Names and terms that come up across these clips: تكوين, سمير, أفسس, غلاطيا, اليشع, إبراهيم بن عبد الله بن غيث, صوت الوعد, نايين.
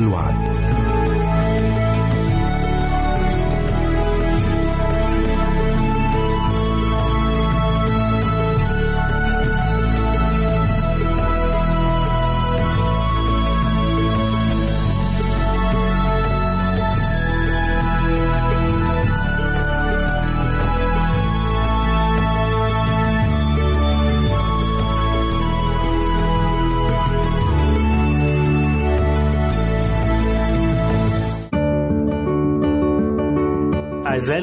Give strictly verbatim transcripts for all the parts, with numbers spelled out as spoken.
الوعد. أعزائي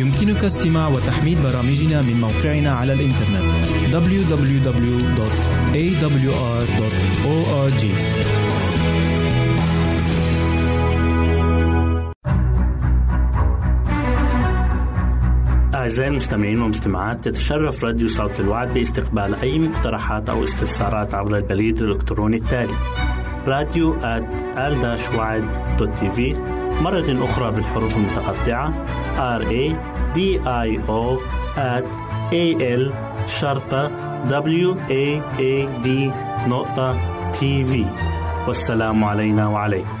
يمكنك استماع وتحميل برامجنا من موقعنا على الإنترنت دبليو دبليو دبليو دوت إيه دبليو آر دوت أو آر جي. أعزائي المستمعين والمستمعات، تتشرف راديو صوت الوعد باستقبال أي مقترحات أو استفسارات عبر البريد الإلكتروني التالي راديو آت آل وعد دوت تي في، مرة أخرى بالحروف المتقطعة راديو آت آل شرطة وعد نقطة تي في. والسلام علينا وعليكم.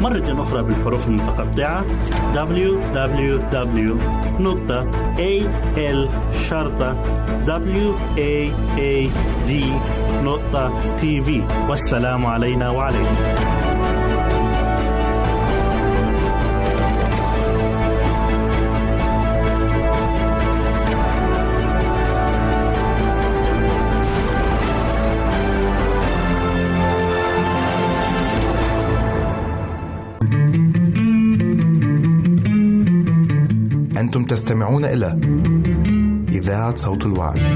مرة أخرى بالحروف المتقطعة دبليو دبليو دبليو دوت إيه إل شرطة وعد دوت تي في. والسلام علينا وعليكم. أنتم تستمعون إلى إذاعة صوت الوعد. أهلا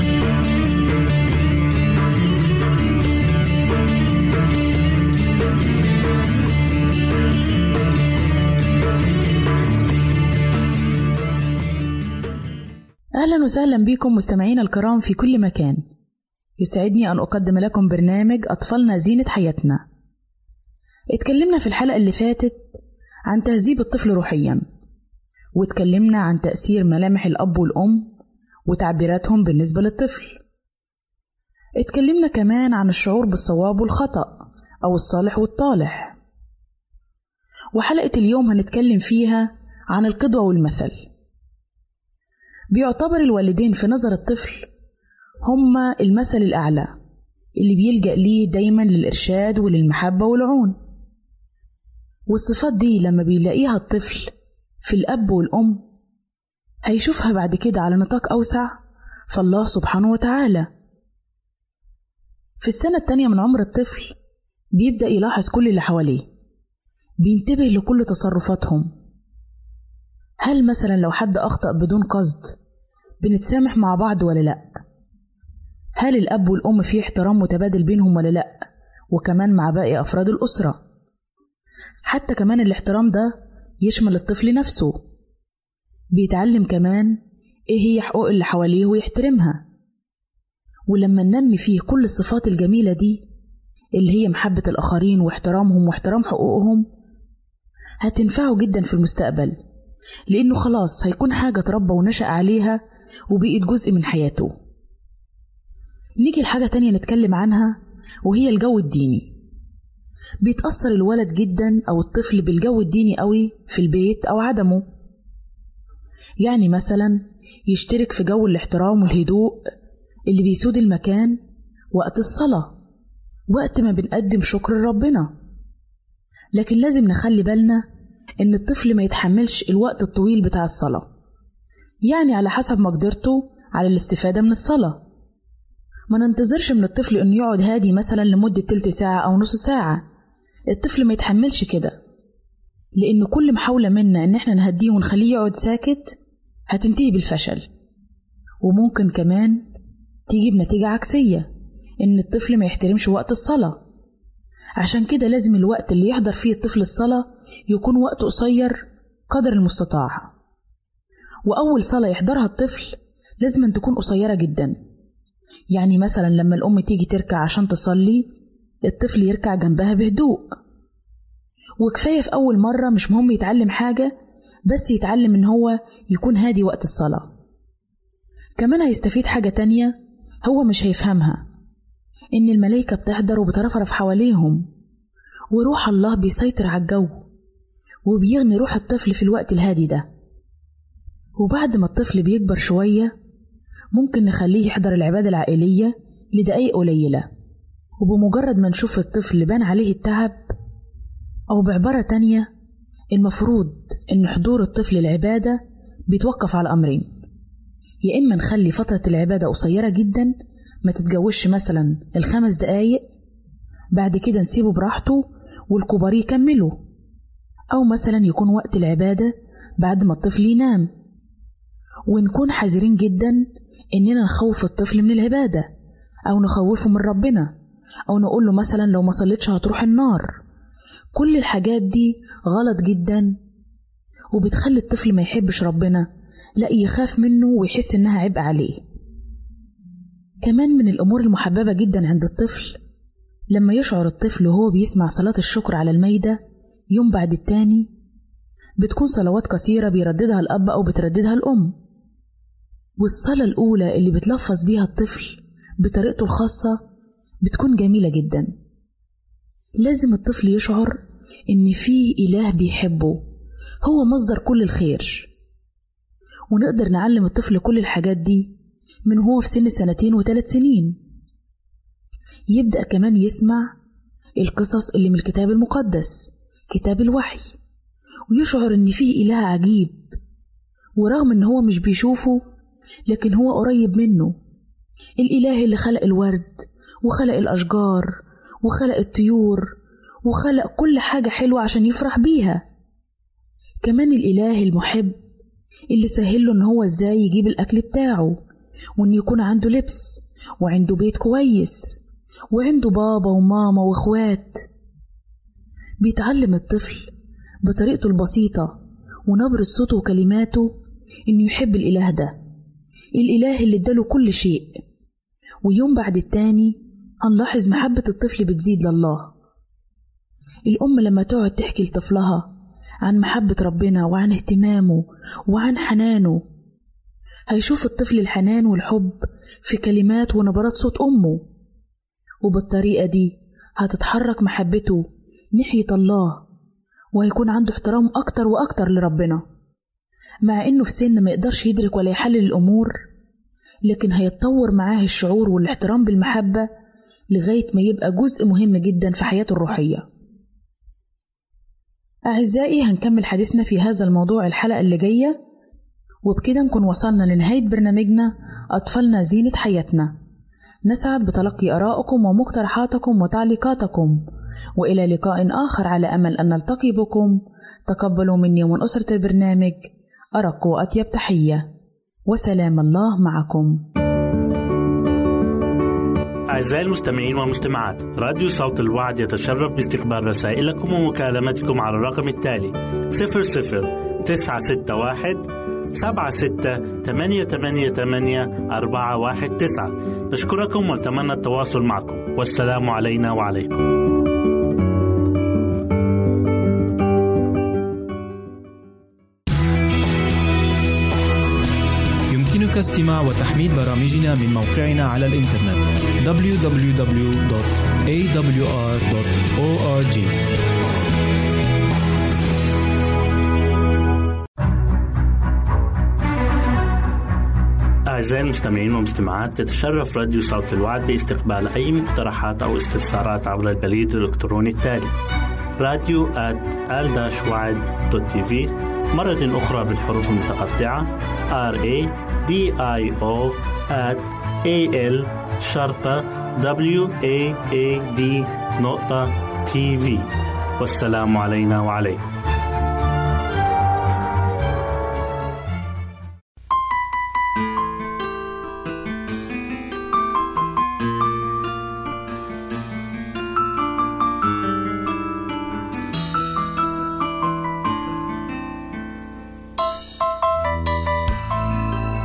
وسهلا بكم مستمعين الكرام في كل مكان. يسعدني أن أقدم لكم برنامج أطفالنا زينة حياتنا. اتكلمنا في الحلقة اللي فاتت عن تهذيب الطفل روحيا، واتكلمنا عن تأثير ملامح الأب والأم وتعبيراتهم بالنسبة للطفل. اتكلمنا كمان عن الشعور بالصواب والخطأ أو الصالح والطالح. وحلقة اليوم هنتكلم فيها عن القدوة والمثل. بيعتبر الوالدين في نظر الطفل هما المثل الأعلى اللي بيلجأ ليه دايما للإرشاد وللمحبة والعون. والصفات دي لما بيلاقيها الطفل في الأب والأم هيشوفها بعد كده على نطاق أوسع في الله سبحانه وتعالى. في السنة الثانية من عمر الطفل بيبدأ يلاحظ كل اللي حواليه، بينتبه لكل تصرفاتهم. هل مثلا لو حد أخطأ بدون قصد بنتسامح مع بعض ولا لأ؟ هل الأب والأم فيه احترام متبادل بينهم ولا لأ؟ وكمان مع باقي أفراد الأسرة. حتى كمان الاحترام ده يشمل الطفل نفسه، بيتعلم كمان إيه هي حقوق اللي حواليه ويحترمها. ولما ننمي فيه كل الصفات الجميلة دي اللي هي محبة الآخرين واحترامهم واحترام حقوقهم، هتنفعه جدا في المستقبل، لأنه خلاص هيكون حاجة تربى ونشأ عليها وبقيت جزء من حياته. نيجي لحاجة تانية نتكلم عنها وهي الجو الديني. بيتأثر الولد جدا أو الطفل بالجو الديني قوي في البيت أو عدمه. يعني مثلا يشترك في جو الاحترام والهدوء اللي بيسود المكان وقت الصلاة، وقت ما بنقدم شكر ربنا. لكن لازم نخلي بالنا إن الطفل ما يتحملش الوقت الطويل بتاع الصلاة، يعني على حسب مقدرته على الاستفادة من الصلاة. ما ننتظرش من الطفل إنه يقعد هادي مثلا لمدة تلت ساعة أو نص ساعة، الطفل ما يتحملش كده، لأن كل محاولة منا إن إحنا نهديه ونخليه يقعد ساكت هتنتهي بالفشل، وممكن كمان تيجي بنتيجة عكسية إن الطفل ما يحترمش وقت الصلاة. عشان كده لازم الوقت اللي يحضر فيه الطفل الصلاة يكون وقت قصير قدر المستطاع، وأول صلاة يحضرها الطفل لازم أن تكون قصيرة جدا. يعني مثلا لما الأم تيجي تركع عشان تصلي الطفل يركع جنبها بهدوء، وكفاية في أول مرة مش مهم يتعلم حاجة، بس يتعلم إن هو يكون هادي وقت الصلاة. كمان هيستفيد حاجة تانية هو مش هيفهمها، إن الملائكة بتحضر وبترفرف حواليهم، وروح الله بيسيطر على الجو وبيغني روح الطفل في الوقت الهادي ده. وبعد ما الطفل بيكبر شوية ممكن نخليه يحضر العبادة العائلية لدقايق قليلة، وبمجرد ما نشوف الطفل بان عليه التعب، أو بعبارة تانية المفروض إن حضور الطفل العبادة بيتوقف على أمرين، يا إما نخلي فترة العبادة قصيرة جدا ما تتجوزش مثلا الخمس دقايق، بعد كده نسيبه براحته والكبار يكملوا، أو مثلا يكون وقت العبادة بعد ما الطفل ينام. ونكون حذرين جدا إننا نخوف الطفل من العبادة أو نخوفه من ربنا أو نقول له مثلا لو ما صليتش هتروح النار. كل الحاجات دي غلط جدا وبتخلي الطفل ما يحبش ربنا، لا يخاف منه ويحس إنها عبء عليه. كمان من الأمور المحببة جدا عند الطفل لما يشعر الطفل وهو بيسمع صلاة الشكر على المائدة يوم بعد التاني، بتكون صلوات قصيرة بيرددها الأب أو بترددها الأم، والصلاة الأولى اللي بتلفظ بيها الطفل بطريقته الخاصة بتكون جميلة جدا. لازم الطفل يشعر إن فيه إله بيحبه هو مصدر كل الخير، ونقدر نعلم الطفل كل الحاجات دي من هو في سن سنتين وثلاث سنين. يبدأ كمان يسمع القصص اللي من الكتاب المقدس كتاب الوحي، ويشعر إن فيه إله عجيب، ورغم إن هو مش بيشوفه لكن هو قريب منه، الإله اللي خلق الورد وخلق الأشجار وخلق الطيور وخلق كل حاجة حلوة عشان يفرح بيها. كمان الإله المحب اللي سهله إن هو إزاي يجيب الأكل بتاعه، وإن يكون عنده لبس وعنده بيت كويس وعنده بابا وماما وإخوات. بيتعلم الطفل بطريقته البسيطة ونبرة صوته وكلماته إنه يحب الإله ده، الإله اللي اداله كل شيء. ويوم بعد التاني هنلاحظ محبة الطفل بتزيد لله. الأم لما تقعد تحكي لطفلها عن محبة ربنا وعن اهتمامه وعن حنانه، هيشوف الطفل الحنان والحب في كلمات ونبرات صوت أمه، وبالطريقة دي هتتحرك محبته ناحية الله، وهيكون عنده احترام أكتر وأكتر لربنا. مع إنه في سن ما يقدرش يدرك ولا يحلل الأمور، لكن هيتطور معاه الشعور والاحترام بالمحبة لغاية ما يبقى جزء مهم جدا في حياته الروحية. أعزائي، هنكمل حديثنا في هذا الموضوع الحلقة اللي جاية، وبكده نكون وصلنا لنهاية برنامجنا أطفالنا زينة حياتنا. نسعد بتلقي آرائكم ومقترحاتكم وتعليقاتكم، وإلى لقاء آخر على أمل أن نلتقي بكم. تقبلوا مني ومن أسرة البرنامج أرق وأطيب تحية، وسلام الله معكم. أعزائي المستمعين والمستمعات، راديو صوت الوعد يتشرف باستقبال رسائلكم ومكالمتكم على الرقم التالي صفر صفر تسعة ستة واحد سبعة ستة ثمانية ثمانية ثمانية أربعة واحد تسعة. نشكركم ونتمنى التواصل معكم، والسلام علينا وعليكم. يمكنك استماع وتحميل برامجنا من موقعنا على الإنترنت دبليو دبليو دبليو دوت إيه دبليو آر دوت أو آر جي. أعزائي المستمعين والمستمعات، تتشرف راديو صوت الوعد باستقبال أي مقترحات أو استفسارات عبر البريد الإلكتروني التالي راديو آت آل-وعد دوت تي في. مرة أخرى بالحروف المتقطعة R-A-D-I-O at A-L شرطة W-A-A-D نقطة تي في. والسلام علينا وعليكم.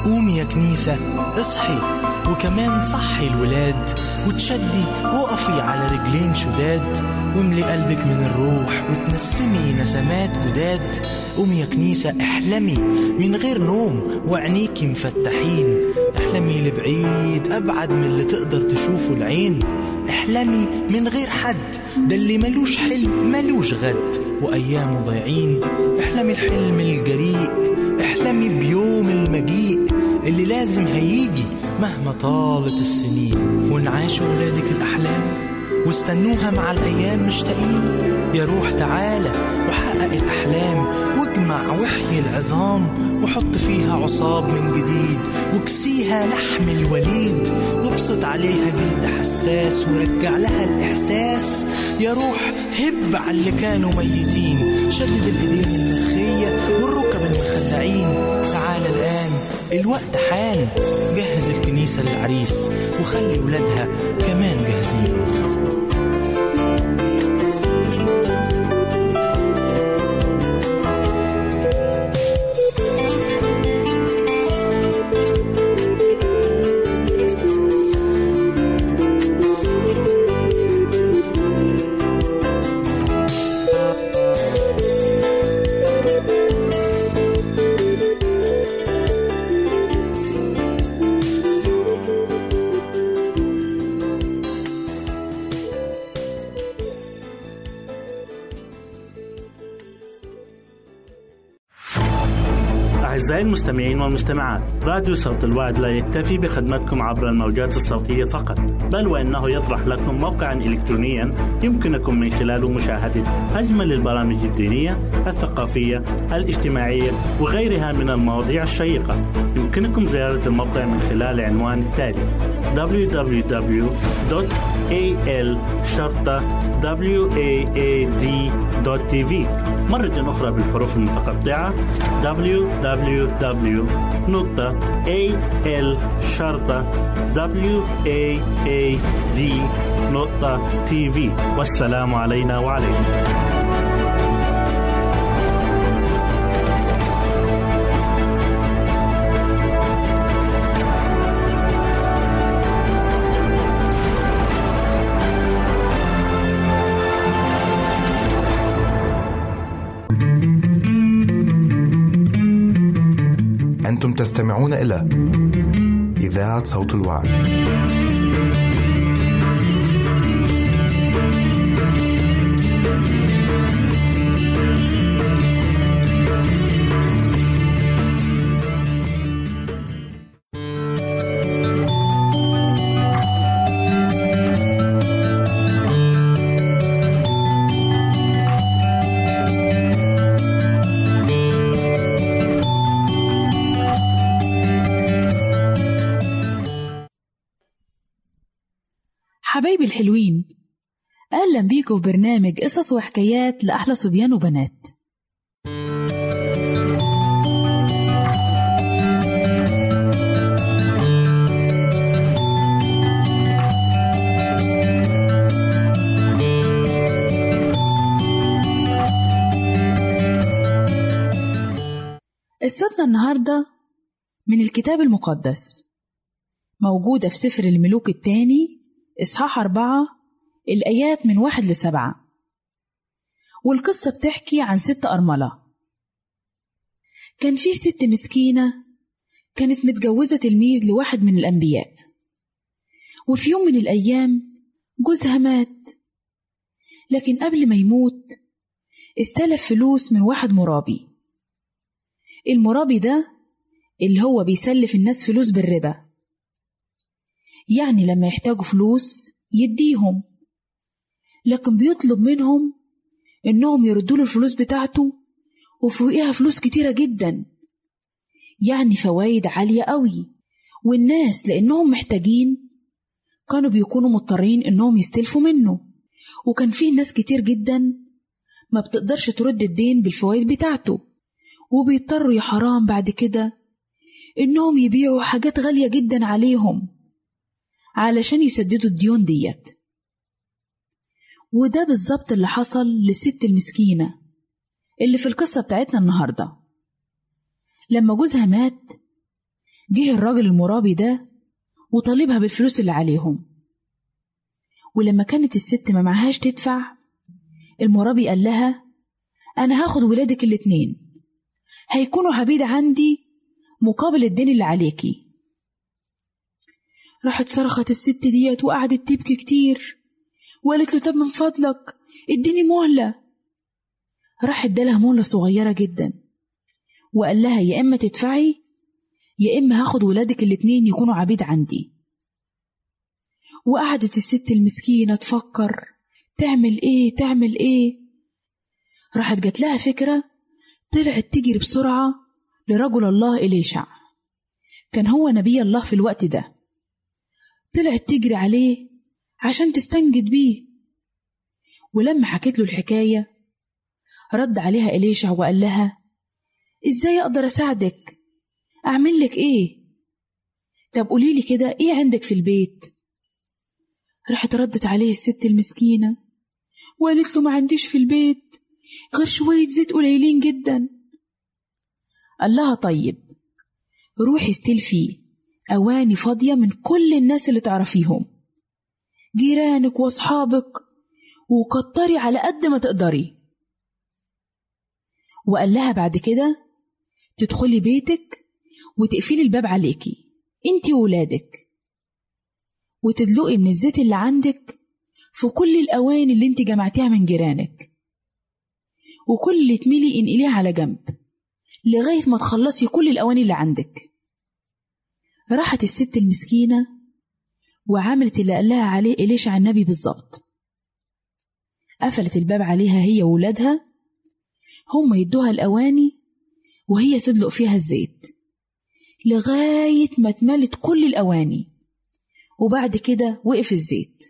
قومي يا كنيسة، اصحي وكمان صحي الولاد، وتشدي وقفي على رجلين شداد، واملي قلبك من الروح وتنسمي نسمات جداد. قومي يا كنيسة احلمي من غير نوم وعينيكي مفتحين، احلمي لبعيد أبعد من اللي تقدر تشوفه العين، احلمي من غير حد ده اللي ملوش حلم ملوش غد وأيامه ضايعين، احلمي الحلم الجريء، احلمي بيوم المجيء اللي لازم هيجي مهما طالت السنين، ونعاشوا ولادك الأحلام واستنوها مع الأيام مشتاقين. يا روح تعالى وحقق الأحلام واجمع وحي العظام، وحط فيها عصاب من جديد وكسيها لحم الوليد، وابسط عليها جلد حساس ورجع لها الإحساس. يا روح هب على اللي كانوا ميتين، شدد الإيدين المخية والركب المخلعين. تعال الآن الوقت حان، جهز الكنيسة للعريس وخلي ولادها كمان جاهزين. أعزائي المستمعين والمستمعات، راديو صوت الوعد لا يكتفي بخدمتكم عبر الموجات الصوتية فقط، بل وأنه يطرح لكم موقعا إلكترونيا يمكنكم من خلاله مشاهدة أجمل البرامج الدينية، الثقافية، الاجتماعية وغيرها من المواضيع الشيقة. يمكنكم زيارة الموقع من خلال العنوان التالي دبليو دبليو دبليو دوت آل شرطة وعد دوت تي في. مرة أخرى بالحروف المتقطعة دبليو دبليو دبليو دوت آل شرطة وعد دوت تي في. والسلام علينا وعليكم. أنتم تستمعون إلى إذاعة صوت الوعد. حبايبي الحلوين، أهلا بيكم في برنامج قصص وحكايات لأحلى صبيان وبنات. قصتنا النهاردة من الكتاب المقدس، موجودة في سفر الملوك الثاني إصحاح أربعة الآيات من واحد لسبعة، والقصة بتحكي عن ست أرملة. كان فيه ست مسكينة كانت متجوزة تلميذ لواحد من الأنبياء، وفي يوم من الأيام جوزها مات، لكن قبل ما يموت استلف فلوس من واحد مرابي. المرابي ده اللي هو بيسلف الناس فلوس بالربا، يعني لما يحتاجوا فلوس يديهم، لكن بيطلب منهم إنهم يردوا له الفلوس بتاعته وفوقها فلوس كتيرة جدا، يعني فوائد عالية قوي. والناس لأنهم محتاجين كانوا بيكونوا مضطرين إنهم يستلفوا منه، وكان فيه ناس كتير جدا ما بتقدرش ترد الدين بالفوائد بتاعته، وبيضطروا يا حرام بعد كده إنهم يبيعوا حاجات غالية جدا عليهم علشان يسددوا الديون ديت. وده بالظبط اللي حصل للست المسكينة اللي في القصة بتاعتنا النهاردة. لما جوزها مات جه الراجل المرابي ده وطالبها بالفلوس اللي عليهم، ولما كانت الست ما معهاش تدفع المرابي قال لها أنا هاخد ولادك الاتنين، هيكونوا عبيد عندي مقابل الدين اللي عليكي. راحت صرخت الست ديت وقعدت تبكي كتير وقالت له طب من فضلك اديني مهلة. راح ادالها مهلة صغيرة جدا وقال لها يا إما تدفعي يا إما هاخد ولادك الاتنين يكونوا عبيد عندي. وقعدت الست المسكينة تفكر تعمل ايه تعمل ايه. راحت جات لها فكرة، طلعت تجري بسرعة لرجل الله اليشع، كان هو نبي الله في الوقت ده. طلعت تجري عليه عشان تستنجد بيه، ولما حكيت له الحكاية رد عليها اليشع وقال لها ازاي اقدر اساعدك، اعمل لك ايه؟ طب قوليلي كده ايه عندك في البيت؟ راحت ردت عليه الست المسكينة وقالت له ما عنديش في البيت غير شوية زيت قليلين جدا. قال لها طيب روحي استلفي اواني فاضية من كل الناس اللي تعرفيهم، جيرانك واصحابك، وكتري على قد ما تقدري. وقال لها بعد كده تدخلي بيتك وتقفلي الباب عليكي انتي وولادك، وتدلقي من الزيت اللي عندك في كل الأواني اللي انت جمعتيها من جيرانك، وكل اللي تميلي انقليها على جنب لغاية ما تخلصي كل الأواني اللي عندك. راحت الست المسكينة وعملت اللي قالها عليه إليشع النبي بالظبط، قفلت الباب عليها هي وولادها، هم يدوها الأواني وهي تدلق فيها الزيت لغاية ما اتملت كل الأواني، وبعد كده وقف الزيت.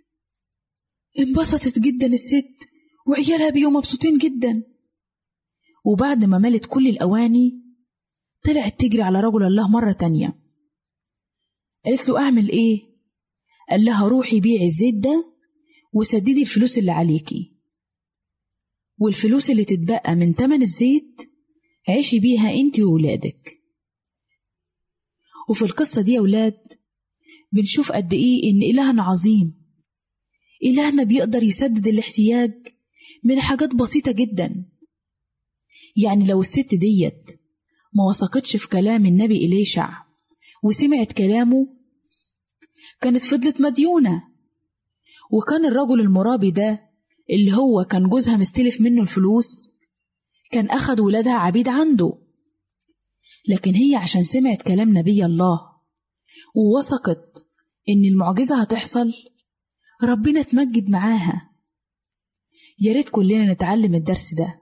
انبسطت جدا الست وعيالها بيهم مبسوطين جدا. وبعد ما ملت كل الأواني طلعت تجري على رجل الله مرة تانية، قالت له أعمل إيه؟ قال لها روحي بيعي الزيت ده وسددي الفلوس اللي عليكي، والفلوس اللي تتبقى من تمن الزيت عيشي بيها انت وولادك. وفي القصة دي يا ولاد بنشوف قد إيه إن إلهنا عظيم، إلهنا بيقدر يسدد الاحتياج من حاجات بسيطة جدا. يعني لو الست ديت ما وثقتش في كلام النبي إليشع وسمعت كلامه كانت فضلت مديونة، وكان الرجل المرابي ده اللي هو كان جوزها مستلف منه الفلوس كان أخد ولادها عبيد عنده، لكن هي عشان سمعت كلام نبي الله ووثقت إن المعجزة هتحصل ربنا تمجد معاها. يا ريت كلنا نتعلم الدرس ده،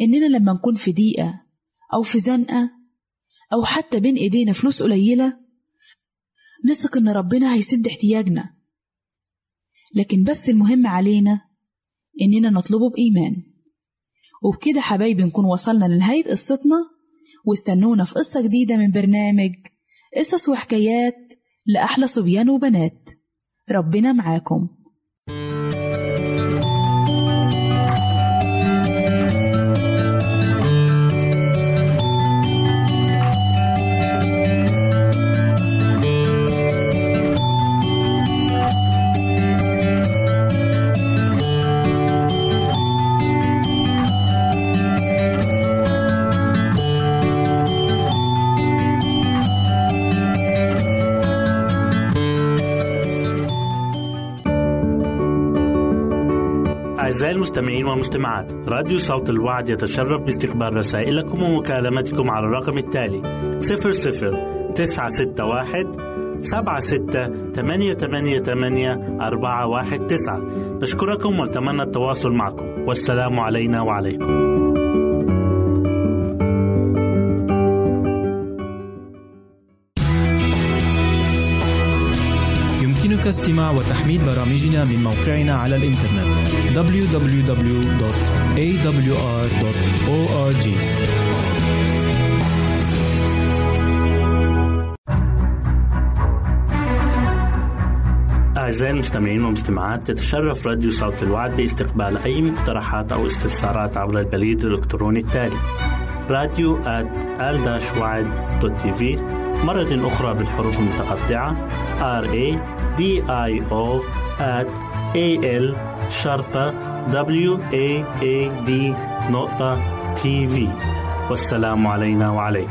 إننا لما نكون في ضيقة أو في زنقة أو حتى بين إيدينا فلوس قليلة نثق إن ربنا هيسد احتياجنا، لكن بس المهم علينا إننا نطلبه بإيمان. وبكده حبايبي نكون وصلنا لنهاية قصتنا، واستنونا في قصة جديدة من برنامج قصص وحكايات لأحلى صبيان وبنات. ربنا معاكم. أعزائي المستمعين والمجتمعات، راديو صوت الوعد يتشرف باستقبال رسائلكم ومكالمتكم على الرقم التالي صفر صفر تسعة ستة واحد سبعة ستة ثمانية ثمانية ثمانية أربعة واحد تسعة. نشكركم ونتمنى التواصل معكم، والسلام علينا وعليكم. يمكنك استماع وتحميل برامجنا من موقعنا على الإنترنت دبليو دبليو دبليو دوت إيه دبليو آر دوت أو آر جي. أعزائي المستمعين والمستمعات، تتشرف راديو صوت الوعد باستقبال أي مقترحات أو استفسارات عبر البريد الإلكتروني التالي راديو آت آل وعد دوت تي في، مرة أخرى بالحروف المتقطعة راديو آت آل شرطة وعد دوت تي في. والسلام علينا وعليكم.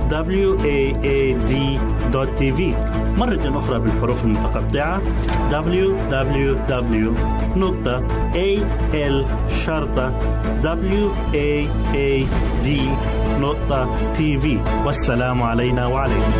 وعد دوت تي في، مرة أخرى بالحروف المتقطعة دبليو دبليو دبليو دوت آل شرطة وعد دوت تي في. والسلام علينا وعليكم.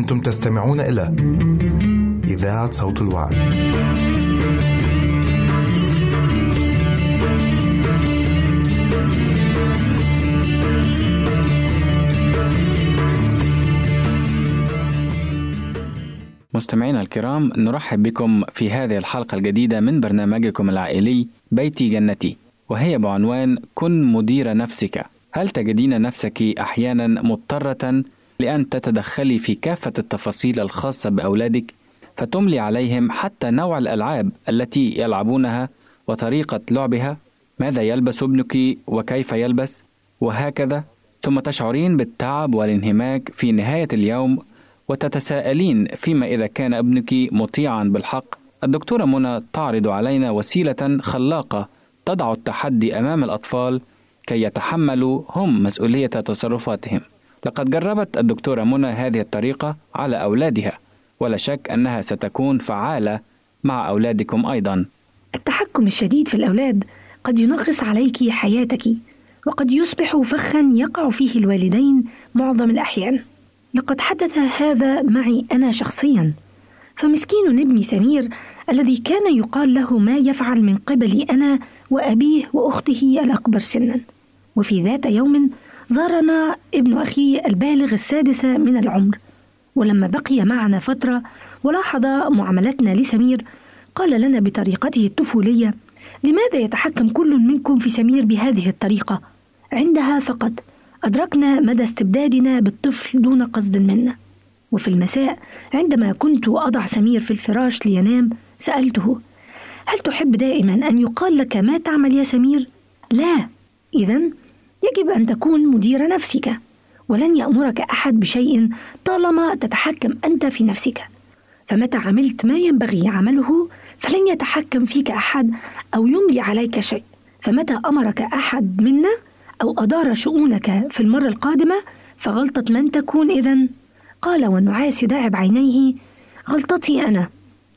أنتم تستمعون إلى إذاعة صوت الوعد. مستمعينا الكرام، نرحب بكم في هذه الحلقة الجديدة من برنامجكم العائلي بيتي جنتي، وهي بعنوان كن مدير نفسك. هل تجدين نفسك أحيانا مضطرة لأن تتدخلي في كافة التفاصيل الخاصة بأولادك، فتملي عليهم حتى نوع الألعاب التي يلعبونها وطريقة لعبها، ماذا يلبس ابنك وكيف يلبس، وهكذا، ثم تشعرين بالتعب والانهماك في نهاية اليوم وتتساءلين فيما إذا كان ابنك مطيعا بالحق؟ الدكتورة منى تعرض علينا وسيلة خلاقة تضع التحدي أمام الأطفال كي يتحملوا هم مسؤولية تصرفاتهم. لقد جربت الدكتورة منى هذه الطريقة على أولادها، ولا شك أنها ستكون فعالة مع أولادكم أيضا. التحكم الشديد في الأولاد قد ينغص عليك حياتك، وقد يصبح فخا يقع فيه الوالدين معظم الأحيان. لقد حدث هذا معي أنا شخصيا، فمسكين ابني سمير الذي كان يقال له ما يفعل من قبل أنا وأبيه وأخته الأكبر سنا. وفي ذات يوم زارنا ابن أخي البالغ السادسة من العمر، ولما بقي معنا فترة ولاحظ معاملتنا لسمير قال لنا بطريقته الطفولية: لماذا يتحكم كل منكم في سمير بهذه الطريقة؟ عندها فقط أدركنا مدى استبدادنا بالطفل دون قصد منا. وفي المساء عندما كنت أضع سمير في الفراش لينام سألته: هل تحب دائما أن يقال لك ما تعمل يا سمير؟ لا. إذن يجب أن تكون مدير نفسك، ولن يأمرك أحد بشيء طالما تتحكم أنت في نفسك. فمتى عملت ما ينبغي عمله فلن يتحكم فيك أحد أو يملي عليك شيء. فمتى أمرك أحد منا أو أدار شؤونك في المرة القادمة فغلطة من تكون إذن؟ قال والنعاس داعب عينيه: غلطتي أنا.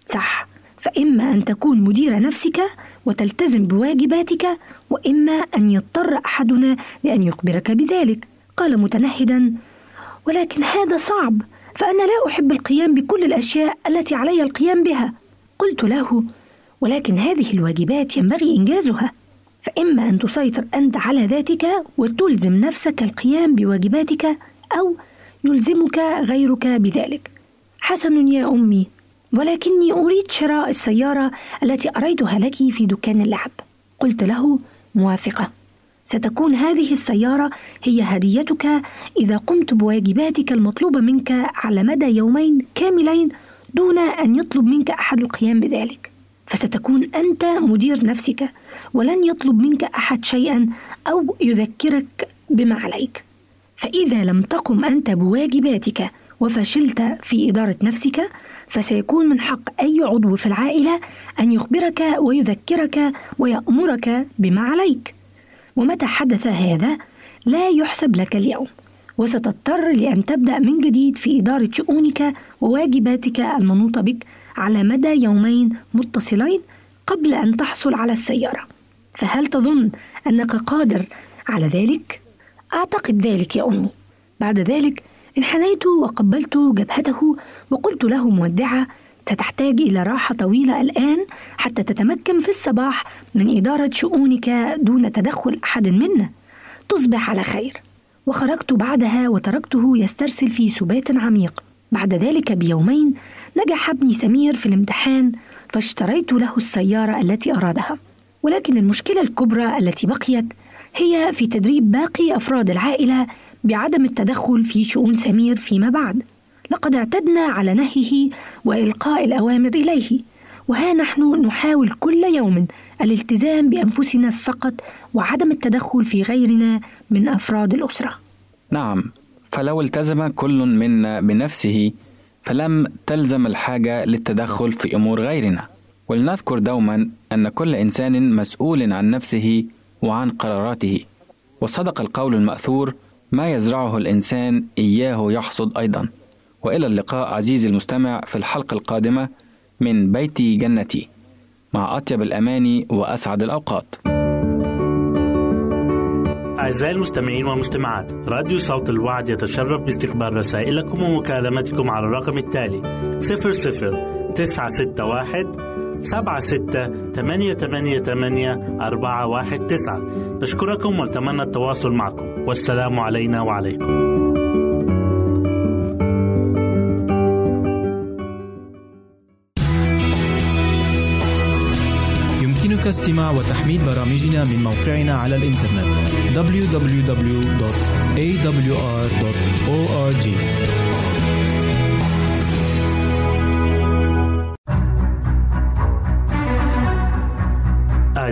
صح، فإما أن تكون مدير نفسك وتلتزم بواجباتك، وإما أن يضطر أحدنا لأن يخبرك بذلك. قال متنهدا: ولكن هذا صعب، فأنا لا أحب القيام بكل الأشياء التي علي القيام بها. قلت له: ولكن هذه الواجبات ينبغي إنجازها، فإما أن تسيطر أنت على ذاتك وتلزم نفسك القيام بواجباتك، أو يلزمك غيرك بذلك. حسن يا أمي، ولكني أريد شراء السيارة التي أريتها لك في دكان اللعب. قلت له: موافقة، ستكون هذه السيارة هي هديتك إذا قمت بواجباتك المطلوبة منك على مدى يومين كاملين دون أن يطلب منك أحد القيام بذلك. فستكون أنت مدير نفسك، ولن يطلب منك أحد شيئا أو يذكرك بما عليك. فإذا لم تقم أنت بواجباتك وفشلت في إدارة نفسك، فسيكون من حق أي عضو في العائلة أن يخبرك ويذكرك ويأمرك بما عليك. ومتى حدث هذا لا يحسب لك اليوم، وستضطر لأن تبدأ من جديد في إدارة شؤونك وواجباتك المنوطة بك على مدى يومين متصلين قبل أن تحصل على السيارة. فهل تظن أنك قادر على ذلك؟ أعتقد ذلك يا أمي. بعد ذلك انحنيت وقبلت جبهته وقلت له مودعة: ستحتاج إلى راحة طويلة الآن حتى تتمكن في الصباح من إدارة شؤونك دون تدخل أحد منا. تصبح على خير. وخرجت بعدها وتركته يسترسل في سبات عميق. بعد ذلك بيومين نجح ابني سمير في الامتحان، فاشتريت له السيارة التي أرادها. ولكن المشكلة الكبرى التي بقيت هي في تدريب باقي أفراد العائلة بعدم التدخل في شؤون سمير فيما بعد. لقد اعتدنا على نهيه وإلقاء الأوامر إليه، وها نحن نحاول كل يوم الالتزام بأنفسنا فقط وعدم التدخل في غيرنا من أفراد الأسرة. نعم، فلو التزم كل منا بنفسه فلم تلزم الحاجة للتدخل في أمور غيرنا. ولنذكر دوما أن كل إنسان مسؤول عن نفسه وعن قراراته، وصدق القول المأثور: ما يزرعه الإنسان إياه يحصد أيضا. وإلى اللقاء عزيزي المستمع في الحلقة القادمة من بيتي جنتي، مع أطيب الأماني وأسعد الأوقات. أعزائي المستمعين والمستمعات، راديو صوت الوعد يتشرف باستقبال رسائلكم ومكالمتكم على الرقم التالي صفر صفر تسعة ستة واحد سبعة ستة ثمانية ثمانية ثمانية أربعة واحد تسعة. نشكركم ونتمنى التواصل معكم، والسلام علينا وعليكم. يمكنك استماع وتحميل برامجنا من موقعنا على الإنترنت دبليو دبليو دبليو دوت إيه دبليو آر دوت أو آر جي.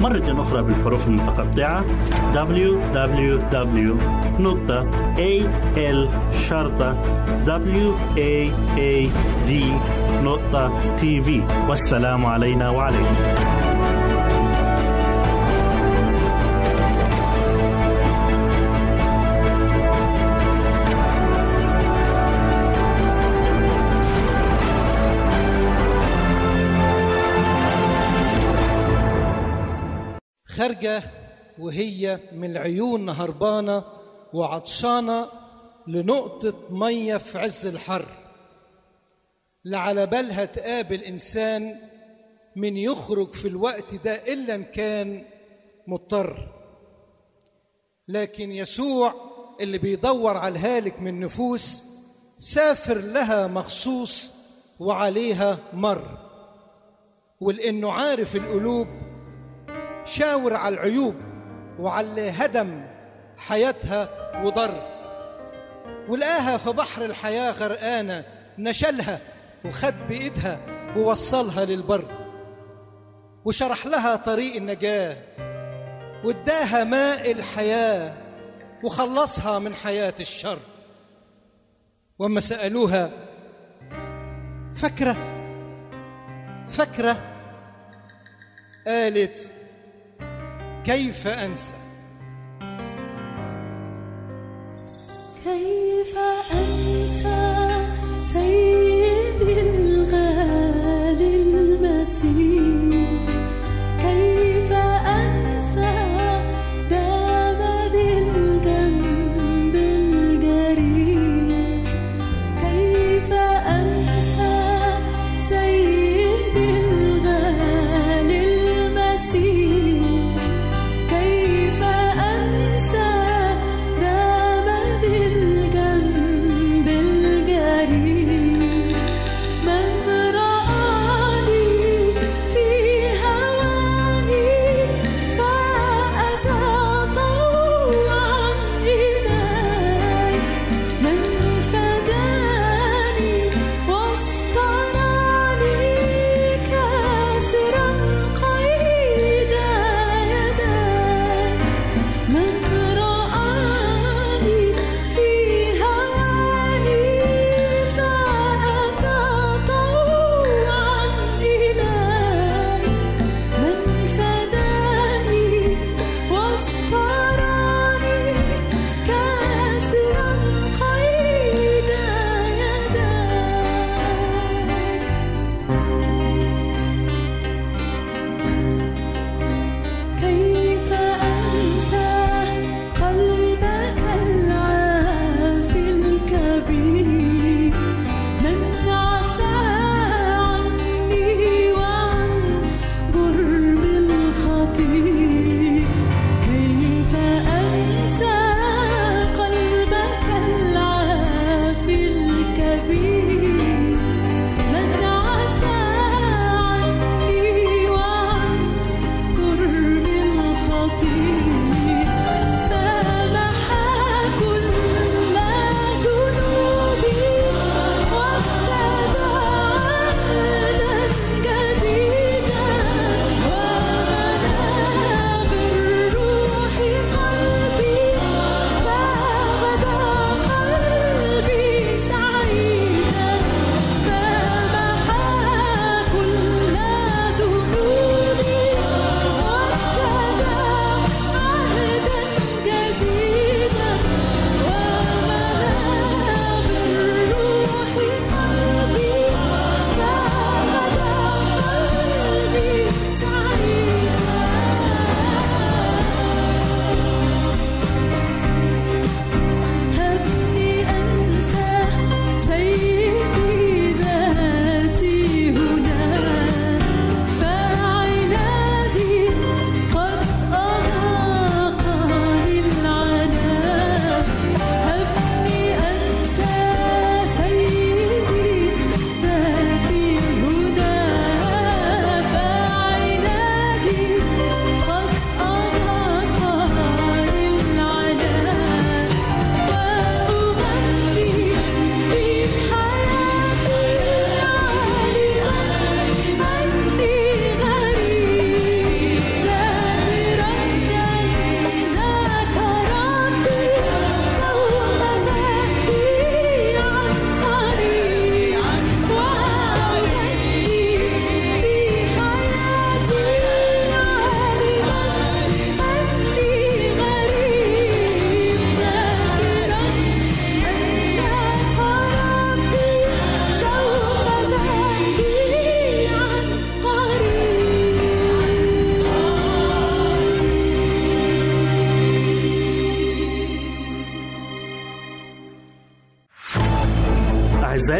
مرة أخرى بالحروف المتقطعة دبليو دبليو دبليو دوت إيه إل شرطة وعد دوت تي في. والسلام علينا وعليكم. خرجة وهي من العيون هربانة وعطشانة لنقطة مية في عز الحر، لعلى بالها تقابل إنسان من يخرج في الوقت ده إلا إن كان مضطر. لكن يسوع اللي بيدور على الهالك من نفوس سافر لها مخصوص وعليها مر، ولأنه عارف القلوب شاور على العيوب وعلى هدم حياتها وضر، ولقاها في بحر الحياة غرقانة، نشلها وخد بإيدها ووصلها للبر، وشرح لها طريق النجاة، واداها ماء الحياة وخلصها من حياة الشر. وأما سألوها فكرة فكرة قالت كيف أنسى كيف أنسى سيدي الغالي المسيح، كيف أنسى دم ذي الجنب الجريح، كيف أنسى سيدي الغالي المسيح، كيف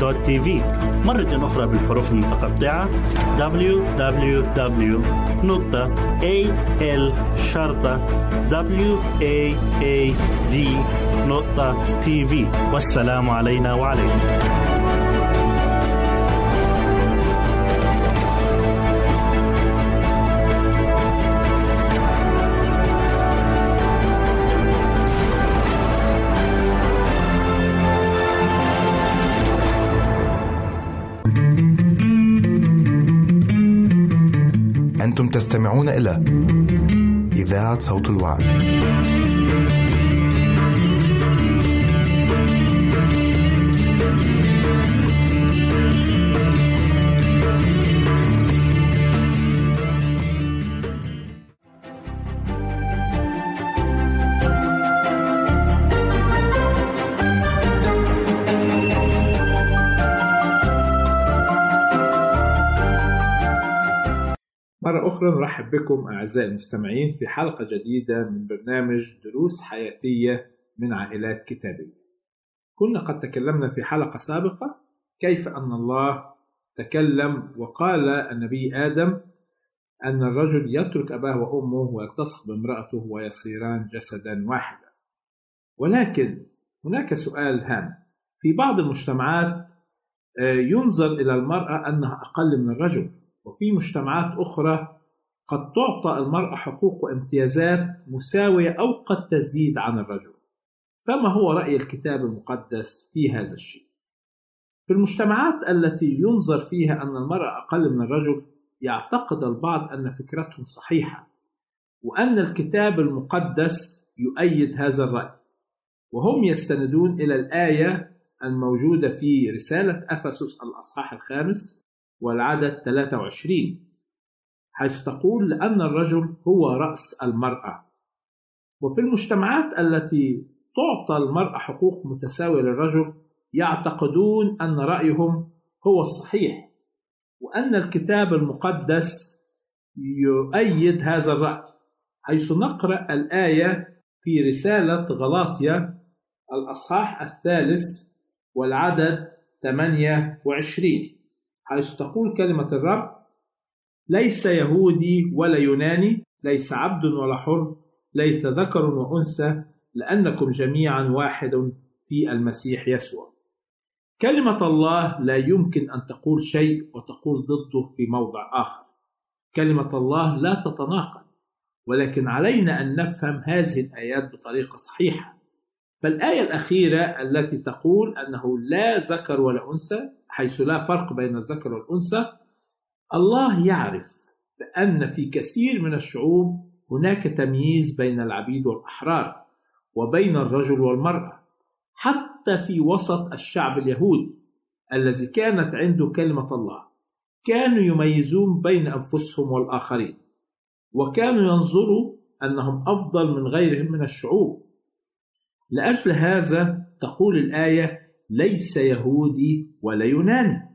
دوت تي في. مرة أخرى بالحروف المتقطعة دبليو دبليو دبليو دوت إيه إل شرطة واد دوت تي في. والسلام علينا وعليكم. أنتم تستمعون إلى إذاعة صوت الوعد. مرة أخرى نرحب بكم أعزائي المستمعين في حلقة جديدة من برنامج دروس حياتية من عائلات كتابية. كنا قد تكلمنا في حلقة سابقة كيف أن الله تكلم وقال النبي آدم أن الرجل يترك أباه وأمه ويلتصق بامرأته ويصيران جسدا واحدا. ولكن هناك سؤال هام، في بعض المجتمعات ينظر إلى المرأة أنها أقل من الرجل، وفي مجتمعات أخرى قد تعطى المرأة حقوق وامتيازات مساوية أو قد تزيد عن الرجل. فما هو رأي الكتاب المقدس في هذا الشيء؟ في المجتمعات التي ينظر فيها أن المرأة أقل من الرجل، يعتقد البعض أن فكرتهم صحيحة وأن الكتاب المقدس يؤيد هذا الرأي، وهم يستندون إلى الآية الموجودة في رسالة أفسس الأصحاح الخامس والعدد ثلاثة وعشرين، حيث تقول لأن الرجل هو رأس المرأة. وفي المجتمعات التي تعطى المرأة حقوق متساوية للرجل، يعتقدون أن رأيهم هو الصحيح وأن الكتاب المقدس يؤيد هذا الرأي، حيث نقرأ الآية في رسالة غلاطيا الأصحاح الثالث والعدد ثمانية وعشرين، حيث تقول كلمة الرب: ليس يهودي ولا يوناني، ليس عبد ولا حر، ليس ذكر وأنثى، لأنكم جميعا واحد في المسيح يسوع. كلمة الله لا يمكن أن تقول شيء وتقول ضده في موضع آخر. كلمة الله لا تتناقض، ولكن علينا أن نفهم هذه الآيات بطريقة صحيحة. فالآية الأخيرة التي تقول أنه لا ذكر ولا أنثى، حيث لا فرق بين الذكر والأنثى، الله يعرف بأن في كثير من الشعوب هناك تمييز بين العبيد والأحرار وبين الرجل والمرأة، حتى في وسط الشعب اليهودي الذي كانت عنده كلمة الله، كانوا يميزون بين أنفسهم والآخرين، وكانوا ينظروا أنهم أفضل من غيرهم من الشعوب. لأجل هذا تقول الآية: ليس يهودي ولا يوناني.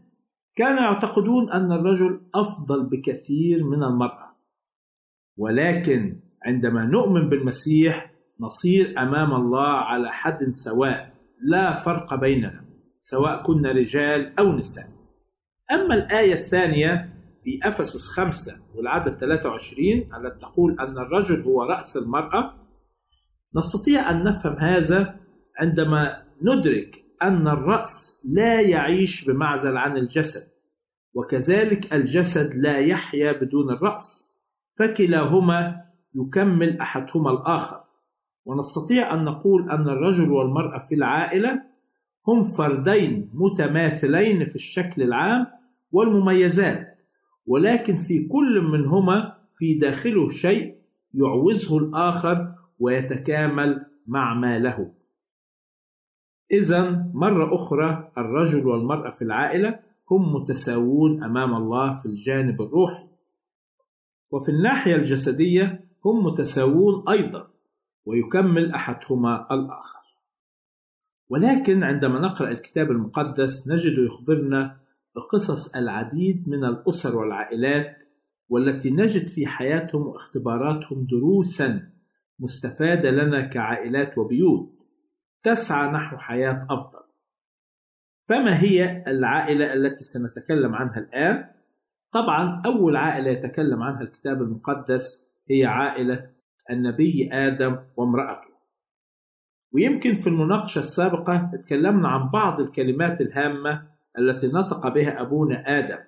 كانوا يعتقدون أن الرجل أفضل بكثير من المرأة، ولكن عندما نؤمن بالمسيح نصير أمام الله على حد سواء، لا فرق بيننا سواء كنا رجال أو نساء. أما الآية الثانية في أفسس خمسة والعدد ثلاثة وعشرين التي تقول أن الرجل هو رأس المرأة، نستطيع أن نفهم هذا عندما ندرك أن الرأس لا يعيش بمعزل عن الجسد، وكذلك الجسد لا يحيا بدون الرأس، فكلاهما يكمل أحدهما الآخر. ونستطيع أن نقول أن الرجل والمرأة في العائلة هم فردين متماثلين في الشكل العام والمميزات، ولكن في كل منهما في داخله شيء يعوزه الآخر ويتكامل مع ما له. إذن مرة أخرى الرجل والمرأة في العائلة هم متساوون أمام الله في الجانب الروحي، وفي الناحية الجسدية هم متساوون أيضا ويكمل أحدهما الآخر. ولكن عندما نقرأ الكتاب المقدس نجد يخبرنا بقصص العديد من الأسر والعائلات والتي نجد في حياتهم واختباراتهم دروسا مستفادة لنا كعائلات وبيوت تسعى نحو حياة أفضل. فما هي العائلة التي سنتكلم عنها الآن؟ طبعا أول عائلة يتكلم عنها الكتاب المقدس هي عائلة النبي آدم وامرأته. ويمكن في المناقشة السابقة اتكلمنا عن بعض الكلمات الهامة التي نطق بها أبونا آدم،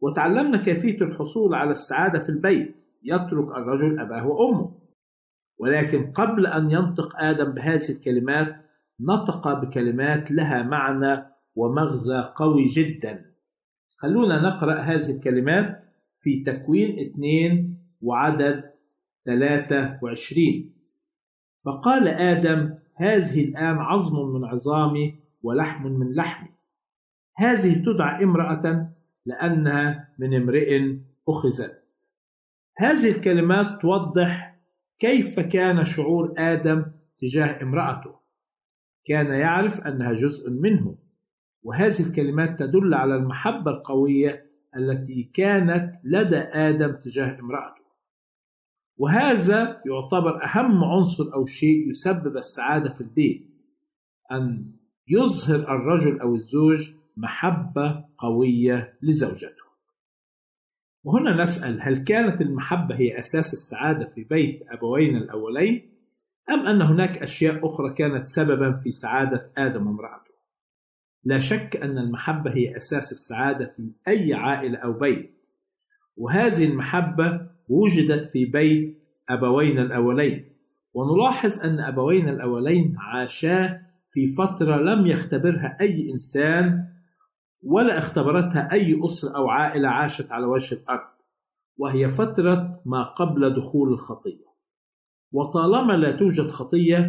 وتعلمنا كيفية الحصول على السعادة في البيت، يترك الرجل أباه وأمه. ولكن قبل أن ينطق آدم بهذه الكلمات نطق بكلمات لها معنى ومغزى قوي جدا. خلونا نقرأ هذه الكلمات في تكوين اثنين وعدد ثلاثة وعشرين. فقال آدم: هذه الآن عظم من عظامي ولحم من لحمي، هذه تدعى امرأة لأنها من امرئ أخذت. هذه الكلمات توضح كيف كان شعور آدم تجاه امرأته، كان يعرف أنها جزء منه، وهذه الكلمات تدل على المحبة القوية التي كانت لدى آدم تجاه امرأته، وهذا يعتبر أهم عنصر أو شيء يسبب السعادة في البيت، أن يظهر الرجل أو الزوج محبة قوية لزوجته. وهنا نسأل: هل كانت المحبة هي أساس السعادة في بيت أبوين الأولين؟ أم أن هناك أشياء أخرى كانت سببا في سعادة آدم وامرأته؟ لا شك أن المحبة هي أساس السعادة في أي عائلة أو بيت، وهذه المحبة وجدت في بيت أبوين الأولين. ونلاحظ أن أبوين الأولين عاشا في فترة لم يختبرها أي إنسان ولا اختبرتها أي أسرة أو عائلة عاشت على وجه الأرض، وهي فترة ما قبل دخول الخطية. وطالما لا توجد خطية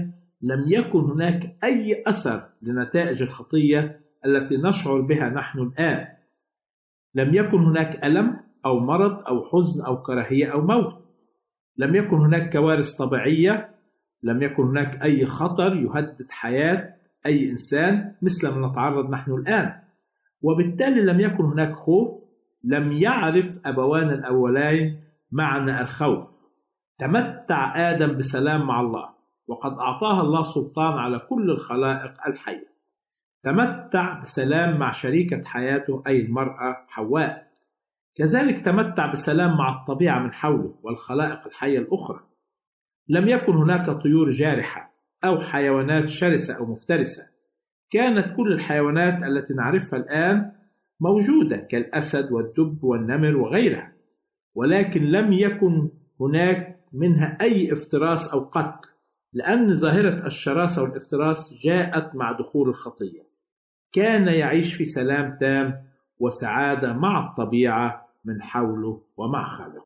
لم يكن هناك أي أثر لنتائج الخطية التي نشعر بها نحن الآن، لم يكن هناك ألم أو مرض أو حزن أو كراهية أو موت، لم يكن هناك كوارث طبيعية، لم يكن هناك أي خطر يهدد حياة أي إنسان مثل ما نتعرض نحن الآن، وبالتالي لم يكن هناك خوف. لم يعرف أبوان الأولين معنى الخوف. تمتع آدم بسلام مع الله، وقد أعطاه الله سلطان على كل الخلائق الحية. تمتع بسلام مع شريكة حياته أي المرأة حواء، كذلك تمتع بسلام مع الطبيعة من حوله والخلائق الحية الأخرى. لم يكن هناك طيور جارحة أو حيوانات شرسة أو مفترسة، كانت كل الحيوانات التي نعرفها الآن موجودة كالأسد والدب والنمر وغيرها، ولكن لم يكن هناك منها أي افتراس أو قتل، لأن ظاهرة الشراسة والافتراس جاءت مع دخول الخطية. كان يعيش في سلام تام وسعادة مع الطبيعة من حوله ومع خالقه.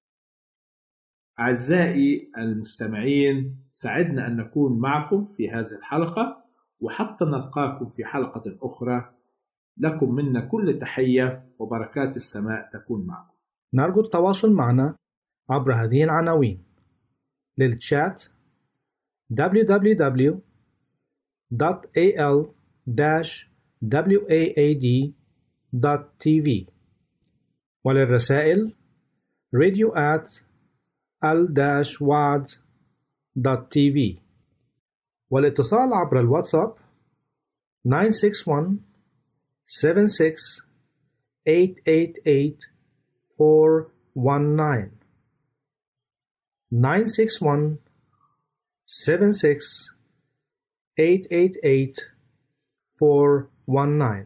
أعزائي المستمعين، سعدنا أن نكون معكم في هذه الحلقة، وحتى نلقاكم في حلقة أخرى، لكم منا كل تحية وبركات السماء تكون معكم. نرجو التواصل معنا عبر هذه العناوين: للتشات دبليو دبليو دبليو دوت إيه إل داش واعد دوت تي في، وللرسائل راديو آت إل داش واعد دوت تي في، والاتصال عبر الواتساب ناين سيكس ون سفن سيكس إيت إيت إيت فور ون ناين ناين سيكس ون سفن سيكس إيت إيت إيت فور ون ناين.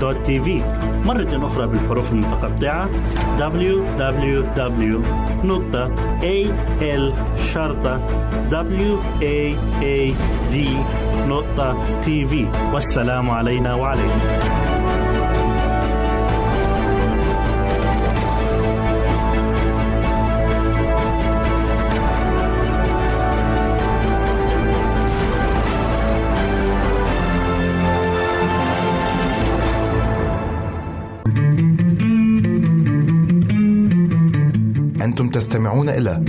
دوت تي في، مرة أخرى بالحروف المتقطعة دبليو دبليو دبليو دوت ال شرطة واد دوت تي في. والسلام علينا وعليكم. أنتم تستمعون إلى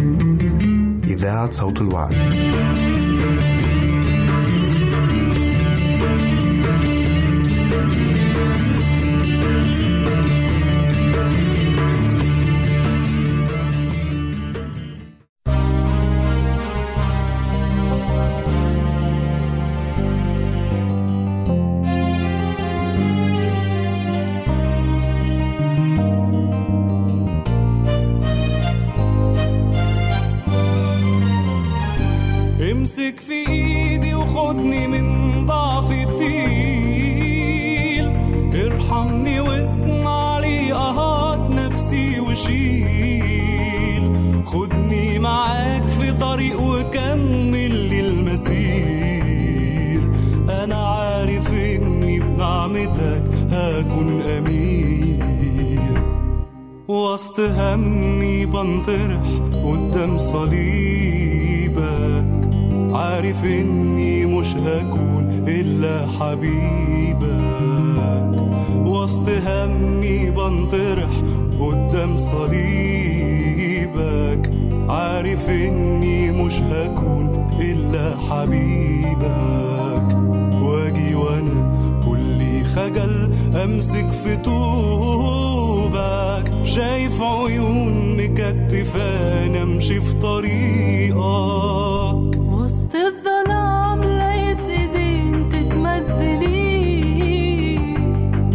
إذاعة صوت الوعد. امسك في ايدي وخدني من ضعفي التقيل، ارحمني واسمع لي اهات نفسي وشيل، خدني معاك في طريق وكمل لي المسير، انا عارف اني بنعمتك هكون امير، وسط همي بنطرح قدام صليبك، عارف اني مش هكون الا حبيبك، وسط همي بنطرح قدام صليبك، عارف اني مش هكون الا حبيبك، واجي وانا كلي خجل امسك في طوبك، شايف عيون مكتفه انا امشي في طريقك، وسط الظلام لقيت ايدين تتمدلي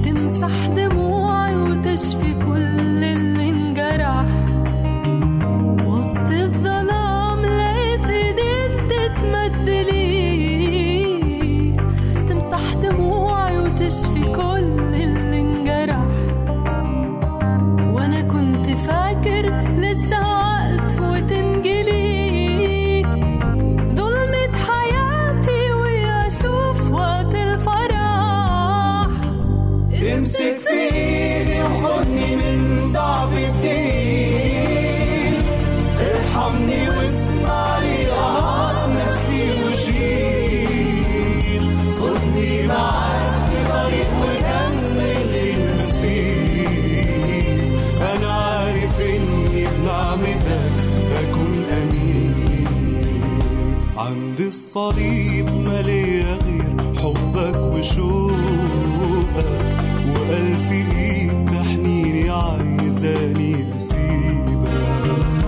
تمسح دموعي وتشفي كل اللي انجرح، وسط الظلام لقيت ايدين تتمدلي تمسح دموعي وتشفي كل اللي انجرح، وانا كنت فاكر لسه وقت وتنجلي، امسك في ايدي وخدني من ضعفي التقيل، ارحمني واسمع لي اهات نفسي وشيل، خدني معاك في طريق وكمل المسير، انا عارف اني بنعمتك اكون امين، عند الصليب ماليا غير حبك وشوقك، وقلبي ليك تحنيني عايزاني اسيبك،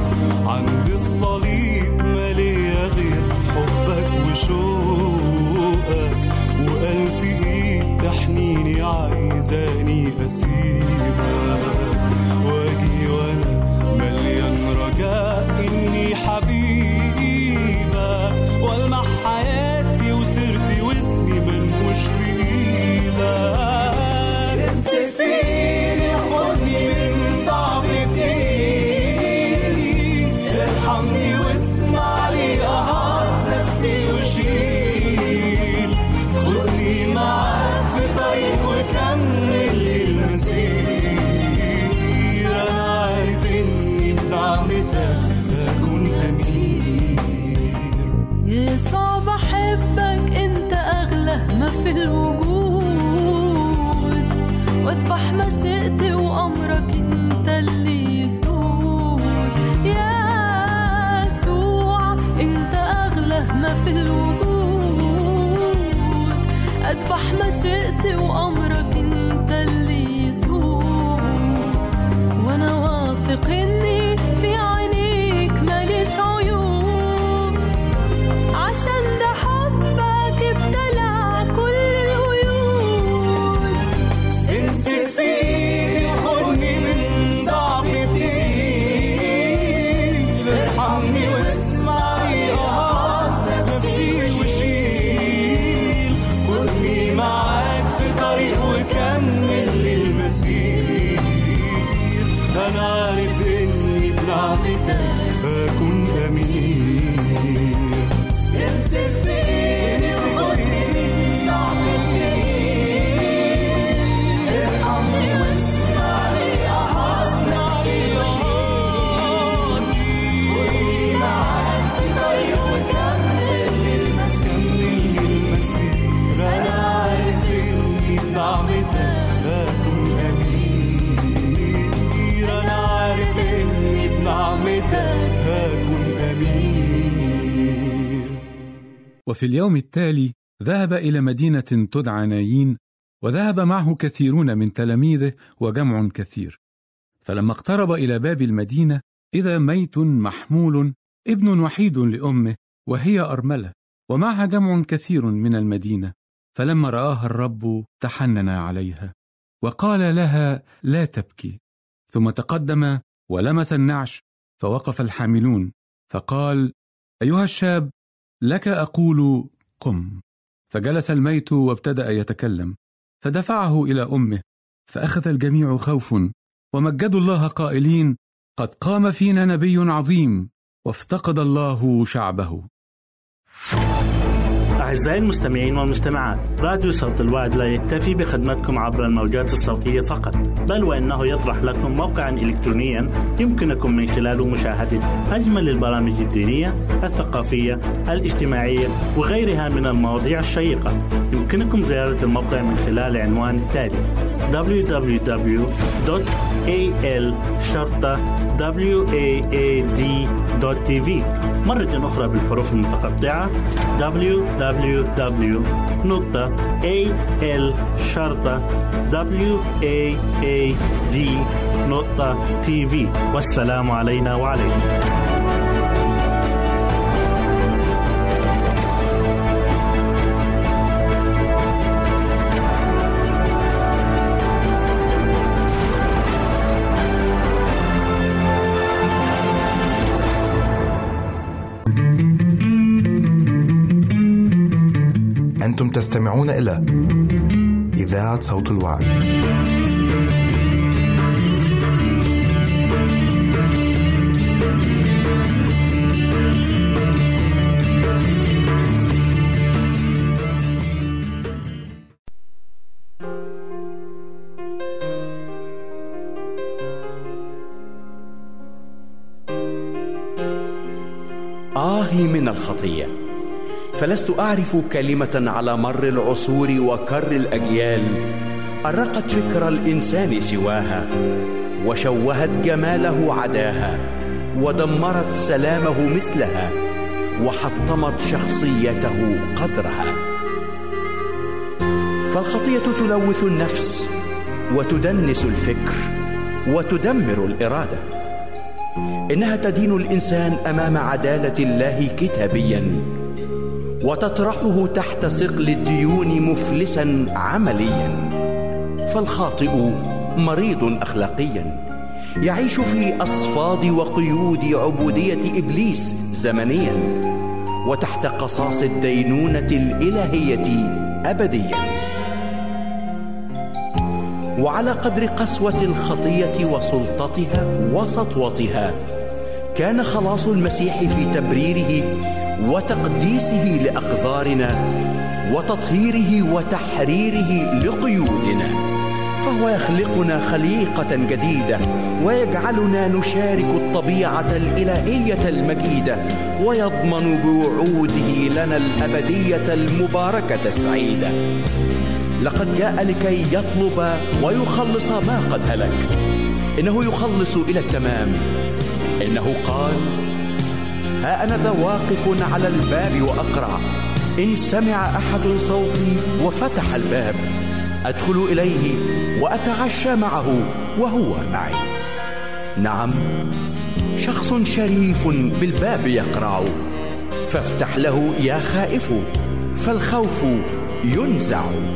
عند الصليب ماليا غير حبك وشوقك، وقلبي ليك تحنيني عايزاني اسيبك، واجي وانا مليان رجاء اني حبيبك، والمع حياتي وسيرتي واسمي منقوش في ايدك، سفيني خدني من ضعفي التقيل، ارحمني واسمع لي اهات نفسي وشيل، خدني معاك في طريق وكمل لي المسير، انا عارف اني بدعمتك اكون امير، يا صعب احبك انت اغلى ما في الوجود، واذبح ما شئت وامرك انت اللي يسود، يا يسوع انت اغلى ما في الوجود، اذبح ما شئت وامرك انت اللي يسود، وانا واثق اني وفي اليوم التالي ذهب إلى مدينة تدعى نايين، وذهب معه كثيرون من تلاميذه وجمع كثير. فلما اقترب إلى باب المدينة إذا ميت محمول، ابن وحيد لأمه، وهي أرملة، ومعها جمع كثير من المدينة. فلما رآها الرب تحنن عليها وقال لها: لا تبكي. ثم تقدم ولمس النعش، فوقف الحاملون، فقال: أيها الشاب، لك أقول قم. فجلس الميت وابتدأ يتكلم، فدفعه إلى أمه، فأخذ الجميع خوف ومجدوا الله قائلين: قد قام فينا نبي عظيم، وافتقد الله شعبه. أعزائي المستمعين والمستمعات، راديو صوت الوعد لا يكتفي بخدمتكم عبر الموجات الصوتية فقط، بل وإنه يطرح لكم موقعا إلكترونيا يمكنكم من خلاله مشاهدة أجمل البرامج الدينية، الثقافية، الاجتماعية وغيرها من المواضيع الشيقة. يمكنكم زيارة الموقع من خلال العنوان التالي: دبليو دبليو دبليو دوت ال شرطة واد دوت تي في. مرة أخرى بالحروف المتقطعة: دبليو دبليو دبليو دوت ال شرطة واد دوت تي في. والسلام علينا وعليكم. أنتم تستمعون إلى إذاعة صوت الوعد. آهي من الخطية، فلست أعرف كلمة على مر العصور وكر الأجيال أرقت فكر الإنسان سواها، وشوهت جماله عداها، ودمرت سلامه مثلها، وحطمت شخصيته قدرها. فالخطية تلوث النفس، وتدنس الفكر، وتدمر الإرادة. إنها تدين الإنسان أمام عدالة الله كتابيا، وتطرحه تحت ثقل الديون مفلسا عمليا. فالخاطئ مريض أخلاقيا، يعيش في أصفاد وقيود عبودية إبليس زمنيا، وتحت قصاص الدينونة الإلهية أبديا. وعلى قدر قسوة الخطية وسلطتها وسطوتها، كان خلاص المسيح في تبريره وتقديسه لأقذارنا، وتطهيره وتحريره لقيودنا. فهو يخلقنا خليقة جديدة، ويجعلنا نشارك الطبيعة الإلهية المجيدة، ويضمن بوعوده لنا الأبدية المباركة السعيدة. لقد جاء لكي يطلب ويخلص ما قد هلك، إنه يخلص إلى التمام. إنه قال: ها أنا ذا واقف على الباب وأقرع، إن سمع أحد صوتي وفتح الباب أدخل إليه وأتعشى معه وهو معي. نعم، شخص شريف بالباب يقرع، فافتح له يا خائف، فالخوف ينزع.